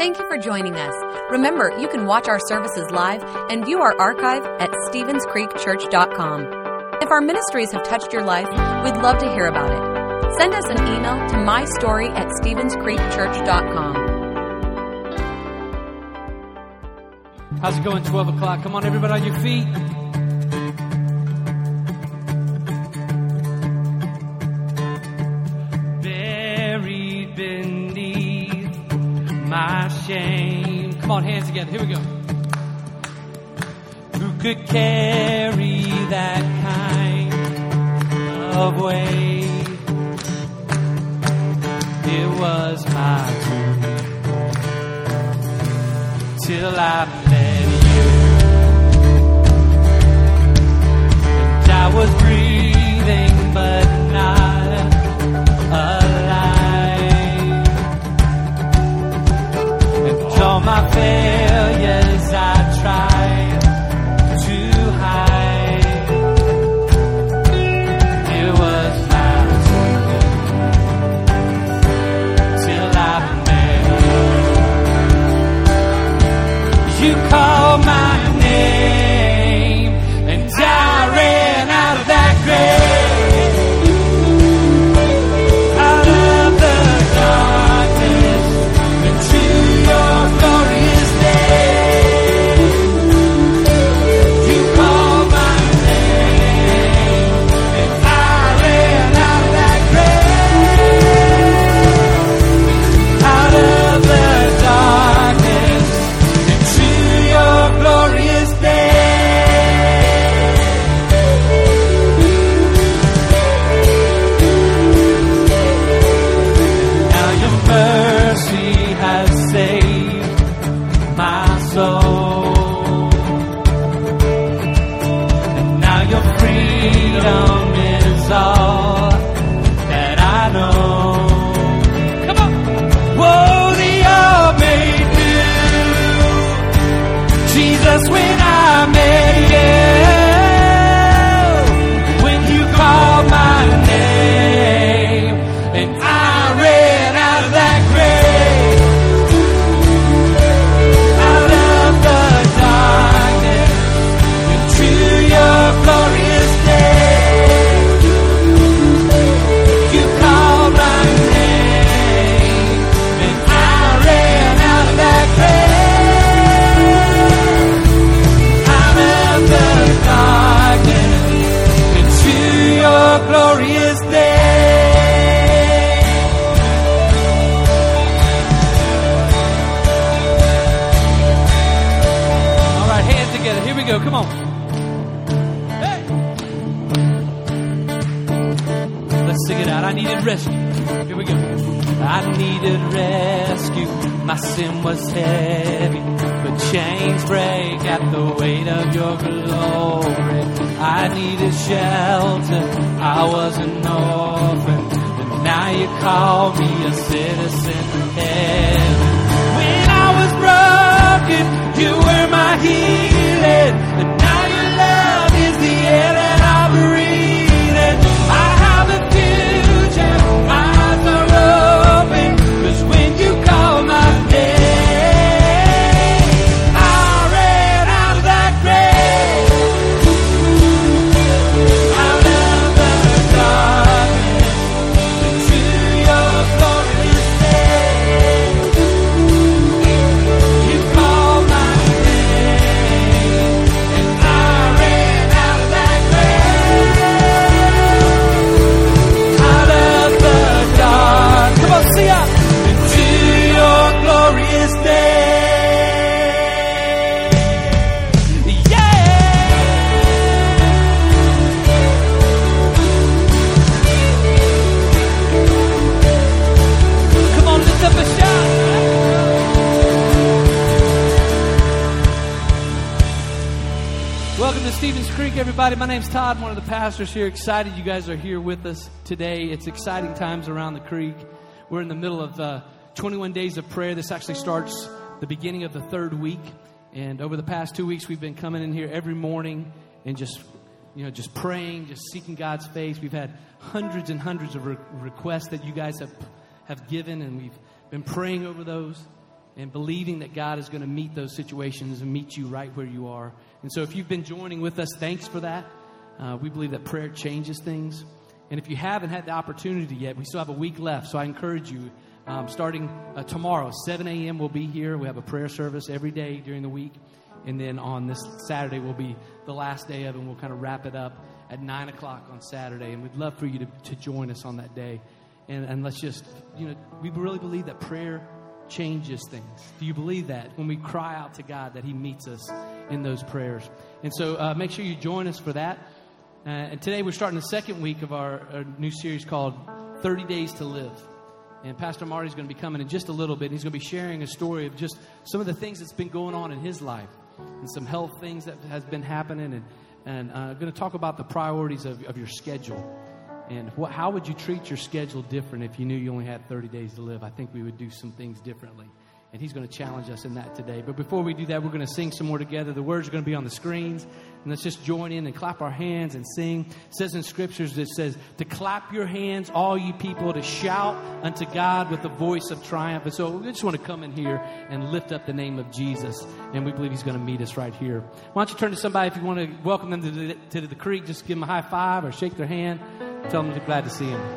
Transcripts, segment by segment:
Thank you for joining us. Remember, you can watch our services live and view our archive at StevensCreekChurch.com. If our ministries have touched your life, we'd love to hear about it. Send us an email to mystory@StevensCreekChurch.com. How's it going, 12 o'clock? Come on, everybody on your feet. Buried beneath my shame. Come on, hands together. Here we go. Who could carry that kind of weight? It was my doom till I was breathing, but not alive. And all my failures I tried to hide. It was my sin till I met you. You called my name, and I ran out of that grave. Out of the darkness into your glorious day. You called my name, and I ran out of that grave. Out of the darkness into your glorious day. Freedom is all that I know. Come on. Whoa, the all made new. Jesus, when I met you, when you called my name, and I ran out of that grave, out of the darkness into your glory. Glorious day. All right, hands together. Here we go. Come on. Hey. Let's sing it out. I needed rescue. Here we go. I needed rescue. My sin was heavy, but chains break at the weight of your glory. I needed shelter, I was an orphan, and now you call me a citizen of heaven. When I was broken, you were my healing, and now your love is the air that I breathe. And I have a future, my eyes are open, 'cause when you call my name, I ran out of that grave. Everybody, my name's Todd, I'm one of the pastors here. Excited you guys are here with us today. It's exciting times around the creek. We're in the middle of 21 days of prayer. This actually starts the beginning of the third week. And over the past 2 weeks, we've been coming in here every morning and just praying, just seeking God's face. We've had hundreds and hundreds of requests that you guys have given, and we've been praying over those. and believing that God is going to meet those situations and meet you right where you are. And so if you've been joining with us, thanks for that. We believe that prayer changes things. And if you haven't had the opportunity yet, we still have a week left. So I encourage you, starting tomorrow, 7 a.m. we'll be here. We have a prayer service every day during the week. And then on this Saturday will be the last day of it, and we'll kind of wrap it up at 9 o'clock on Saturday. And we'd love for you to join us on that day. And let's just, we really believe that prayer changes things. Do you believe that? When we cry out to God, that He meets us in those prayers. And so make sure you join us for that. And today we're starting the second week of our new series called 30 Days to Live. And Pastor Marty's going to be coming in just a little bit. And he's going to be sharing a story of just some of the things that's been going on in his life and some health things that has been happening. And going to talk about the priorities of your schedule. And how would you treat your schedule different if you knew you only had 30 days to live? I think we would do some things differently. And he's going to challenge us in that today. But before we do that, we're going to sing some more together. The words are going to be on the screens. And let's just join in and clap our hands and sing. It says in scriptures, it says, to clap your hands, all you people, to shout unto God with the voice of triumph. And so we just want to come in here and lift up the name of Jesus. And we believe He's going to meet us right here. Why don't you turn to somebody if you want to welcome them to the creek. Just give them a high five or shake their hand. Tell them you're glad to see them.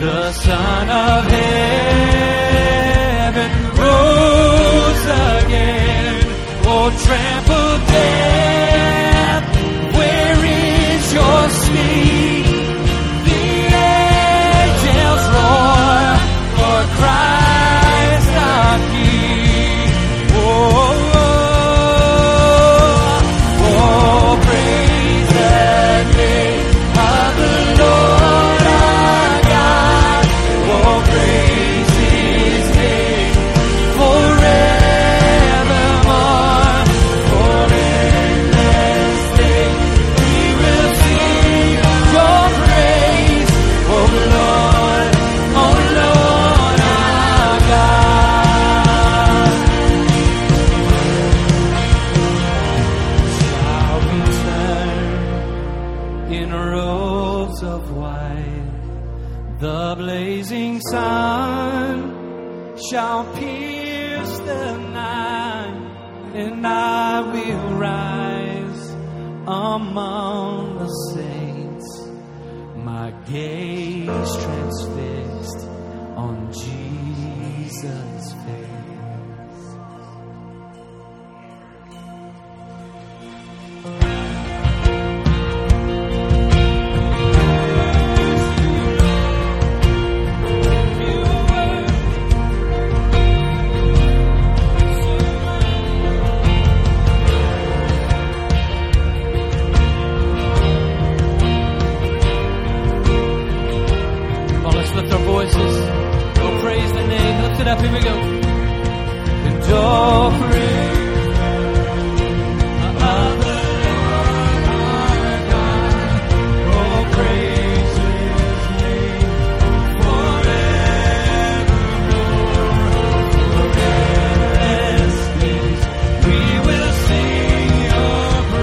the Son of Heaven rose again. Oh, trample death, where is your sting? The angels roar, for Christ our King. Oh, oh, oh, praise the name of the Lord our God. Oh, praise his name forevermore. For endless days we will sing your praise. Oh Lord our God. Shall return in robes of white, the blazing sun shall pierce the night, and I will rise among the saints, my gaze transfixed on Jesus' face. Come on, let's lift our voices. Oh, praise the name. Lift it up. Here we go. And oh, praise. Come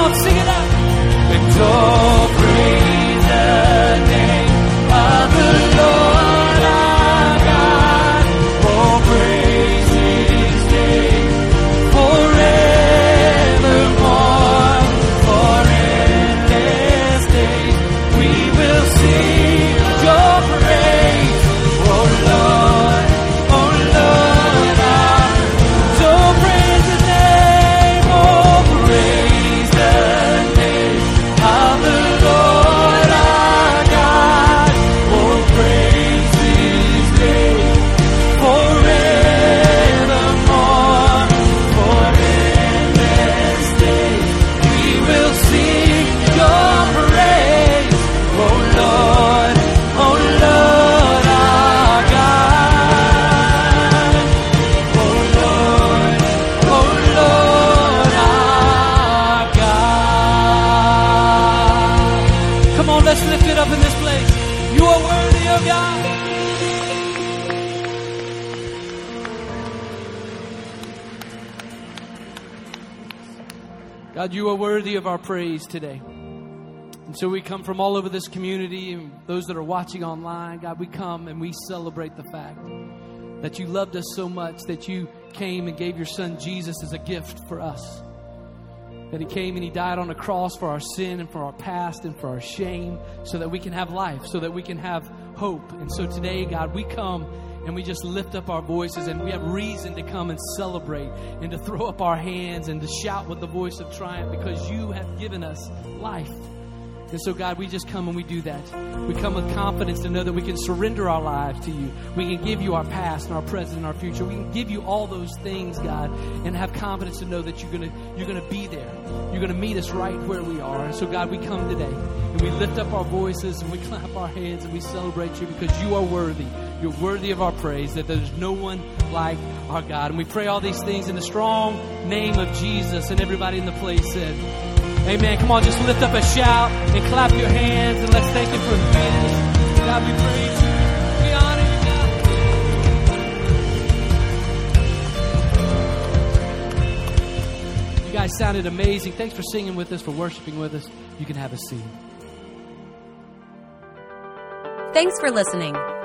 on, sing it up. And oh, praise the name of the Lord our God. Oh, praise his name forevermore. For endless days we will sing your praise. Oh Lord our God. So praise his name. Oh, praise the name of the Lord our God. Oh, praise his name forevermore. For endless days we will sing your praise. Oh Lord our God. Oh Lord our God. Come on, let's lift it up in this place. You are worthy, oh God. God, you are worthy of our praise today. And so we come from all over this community and those that are watching online. God, we come and we celebrate the fact that you loved us so much that you came and gave your son Jesus as a gift for us. That he came and he died on a cross for our sin and for our past and for our shame so that we can have life, so that we can have hope. And so today, God, we come and we just lift up our voices, and we have reason to come and celebrate and to throw up our hands and to shout with the voice of triumph because you have given us life. And so, God, we just come and we do that. We come with confidence to know that we can surrender our lives to you. We can give you our past and our present and our future. We can give you all those things, God, and have confidence to know that you're gonna be there. You're gonna meet us right where we are. And so, God, we come today and we lift up our voices and we clap our hands and we celebrate you because you are worthy. You're worthy of our praise, that there's no one like our God. And we pray all these things in the strong name of Jesus. And everybody in the place said, amen. Come on, just lift up a shout and clap your hands, and let's thank him for his goodness. God, we praise you. We honor you, God. You guys sounded amazing. Thanks for singing with us, for worshiping with us. You can have a seat. Thanks for listening.